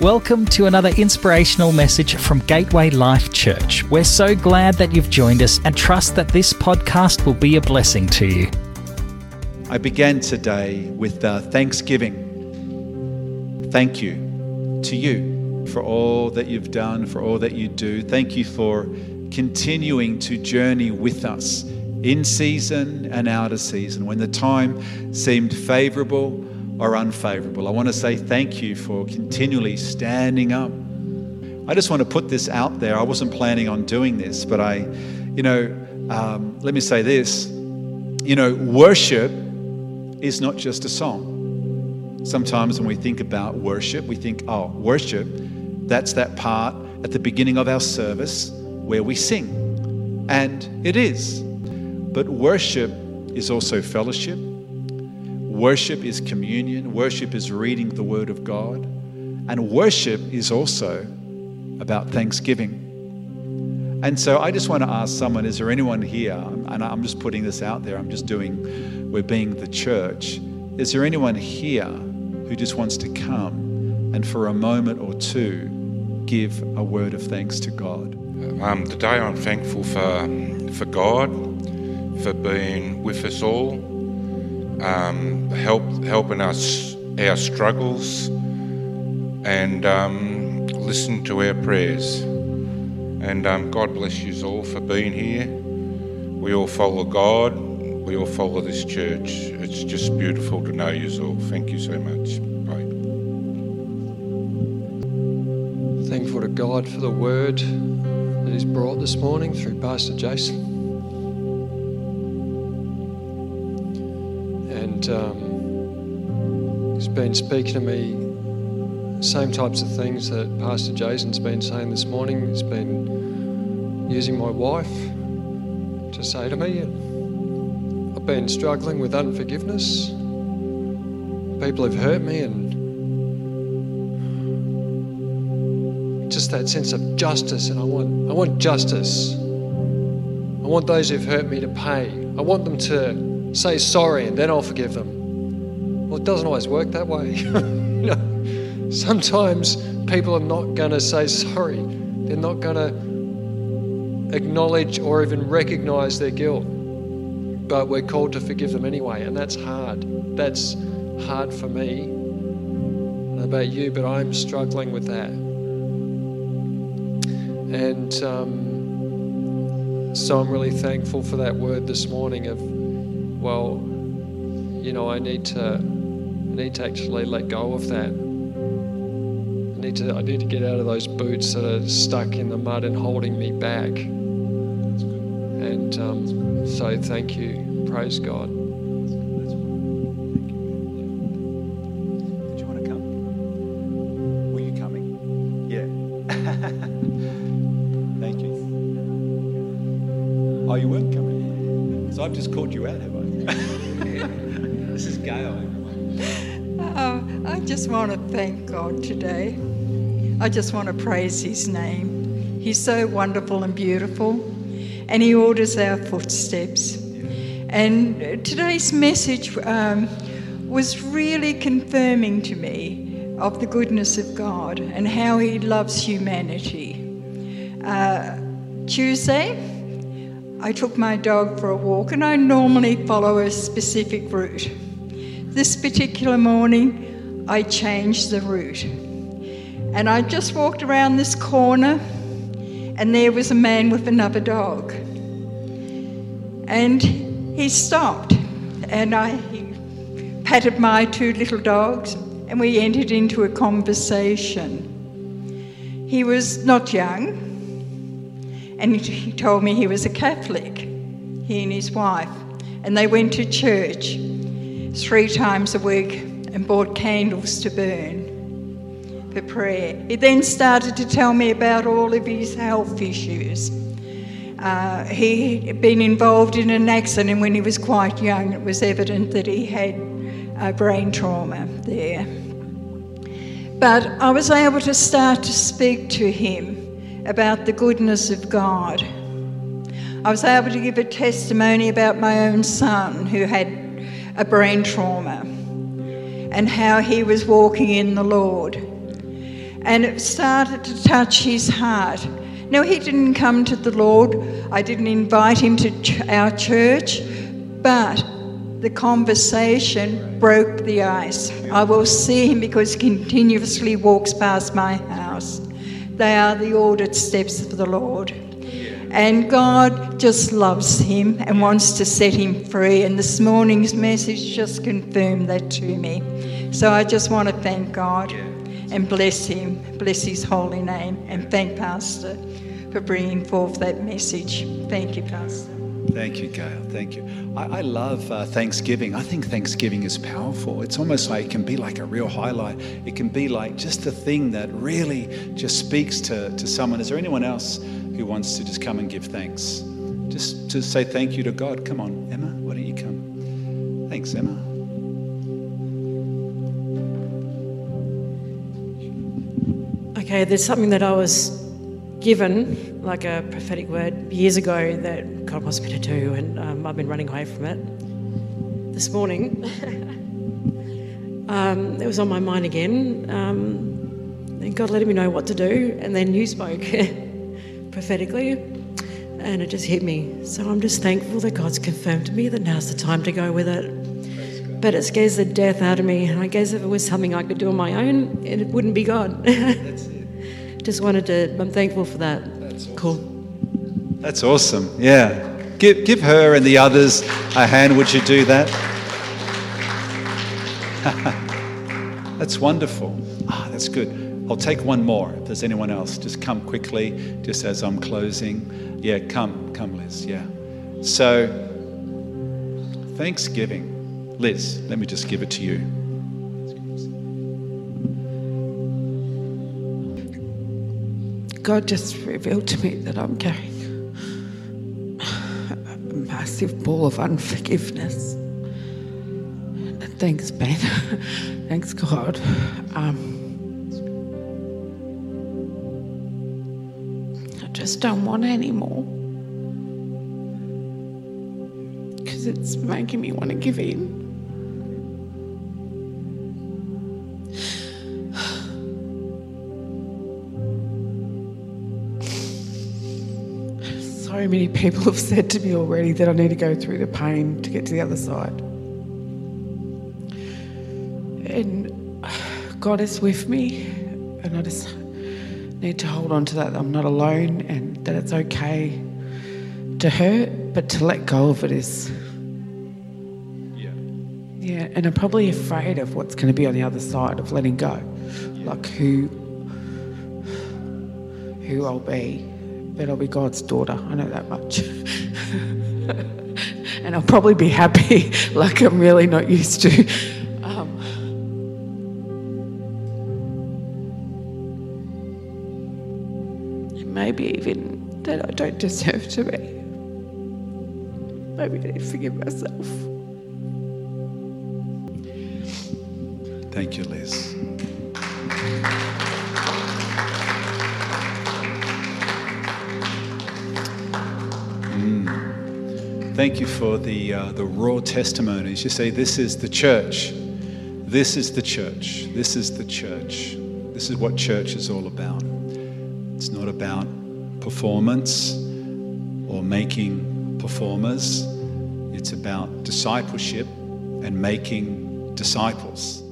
Welcome to another inspirational message from Gateway Life Church. We're so glad that you've joined us and trust that this podcast will be a blessing to you. I began today with thanksgiving. Thank you to you for all that you've done, for all that you do. Thank you for continuing to journey with us in season and out of season when the time seemed favorable or unfavorable. I want to say thank you for continually standing up. I just want to put this out there. I wasn't planning on doing this, but let me say this. Worship is not just a song. Sometimes when we think about worship, we think, oh, worship, that's that part at the beginning of our service where we sing. And it is. But worship is also fellowship. Worship is communion. Worship is reading the Word of God. And worship is also about thanksgiving. And so I just want to ask someone, is there anyone here? And I'm just putting this out there. We're being the church. Is there anyone here who just wants to come and for a moment or two give a word of thanks to God? Today I'm thankful for God, for being with us all. Helping us our struggles and listen to our prayers, and God bless you all for being here. We all follow God, we all follow this church. It's just beautiful to know you all. Thank you so much. Bye. Thankful to God for the word that He's brought this morning through Pastor Jason. He's been speaking to me same types of things that Pastor Jason's been saying this morning. He's been using my wife to say to me, I've been struggling with unforgiveness. People have hurt me, and just that sense of justice. And I want justice. I want those who've hurt me to pay. I want them to say sorry and then I'll forgive them. Well, it doesn't always work that way. Sometimes people are not going to say sorry. They're not going to acknowledge or even recognize their guilt. But we're called to forgive them anyway, and that's hard. That's hard for me. I don't know about you, but I'm struggling with that. And so I'm really thankful for that word this morning of, well, I need to actually let go of that. I need to get out of those boots that are stuck in the mud and holding me back. And so thank you. Praise God. Did you want to come? Were you coming? Yeah. Thank you. Oh, you weren't coming? So I've just called you out, have I? This is Gail. I just want to thank God today. I just want to praise His name. He's so wonderful and beautiful, and He orders our footsteps. And today's message was really confirming to me of the goodness of God and how He loves humanity. Tuesday, I took my dog for a walk, and I normally follow a specific route. This particular morning, I changed the route. And I just walked around this corner, and there was a man with another dog. And he stopped, and he patted my two little dogs, and we entered into a conversation. He was not young. And he told me he was a Catholic, he and his wife. And they went to church 3 times a week and bought candles to burn for prayer. He then started to tell me about all of his health issues. He had been involved in an accident when he was quite young. It was evident that he had brain trauma there. But I was able to start to speak to him about the goodness of God. I was able to give a testimony about my own son who had a brain trauma and how he was walking in the Lord. and it started to touch his heart. Now, he didn't come to the Lord. I didn't invite him to our church, but the conversation broke the ice. I will see him because he continuously walks past my house. They are the ordered steps of the Lord. And God just loves him and wants to set him free. And this morning's message just confirmed that to me. So I just want to thank God and bless him, bless his holy name, and thank Pastor for bringing forth that message. Thank you, Pastor. Thank you, Gail. Thank you. I love Thanksgiving. I think Thanksgiving is powerful. It's almost like it can be like a real highlight. It can be like just the thing that really just speaks to someone. Is there anyone else who wants to just come and give thanks? Just to say thank you to God. Come on, Emma, why don't you come? Thanks, Emma. Okay, there's something that I was given, like a prophetic word years ago, that God wants me to do, and I've been running away from it. This morning, it was on my mind again. And God letting me know what to do, and then you spoke prophetically, and it just hit me. So I'm just thankful that God's confirmed to me that now's the time to go with it. But it scares the death out of me, and I guess if it was something I could do on my own, it wouldn't be God. That's it. Just wanted to, I'm thankful for that. That's awesome. Cool. That's awesome. Yeah. Give her and the others a hand. Would you do that? That's wonderful. Ah, that's good. I'll take one more. If there's anyone else, just come quickly, just as I'm closing. Yeah, come, Liz. Yeah. So, Thanksgiving. Liz, let me just give it to you. God just revealed to me that I'm carrying a massive ball of unforgiveness. And thanks, Ben. Thanks, God. I just don't want it anymore. Because it's making me want to give in. So many people have said to me already that I need to go through the pain to get to the other side. And God is with me, and I just need to hold on to that I'm not alone, and that it's okay to hurt, but to let go of it is. Yeah. Yeah, and I'm probably afraid of what's going to be on the other side of letting go, like who I'll be. But I'll be God's daughter. I know that much. And I'll probably be happy, like I'm really not used to. And maybe even that I don't deserve to be. Maybe I need to forgive myself. Thank you, Liz. Thank you for the raw testimonies. You say, this is the church. This is the church. This is the church. This is what church is all about. It's not about performance or making performers. It's about discipleship and making disciples.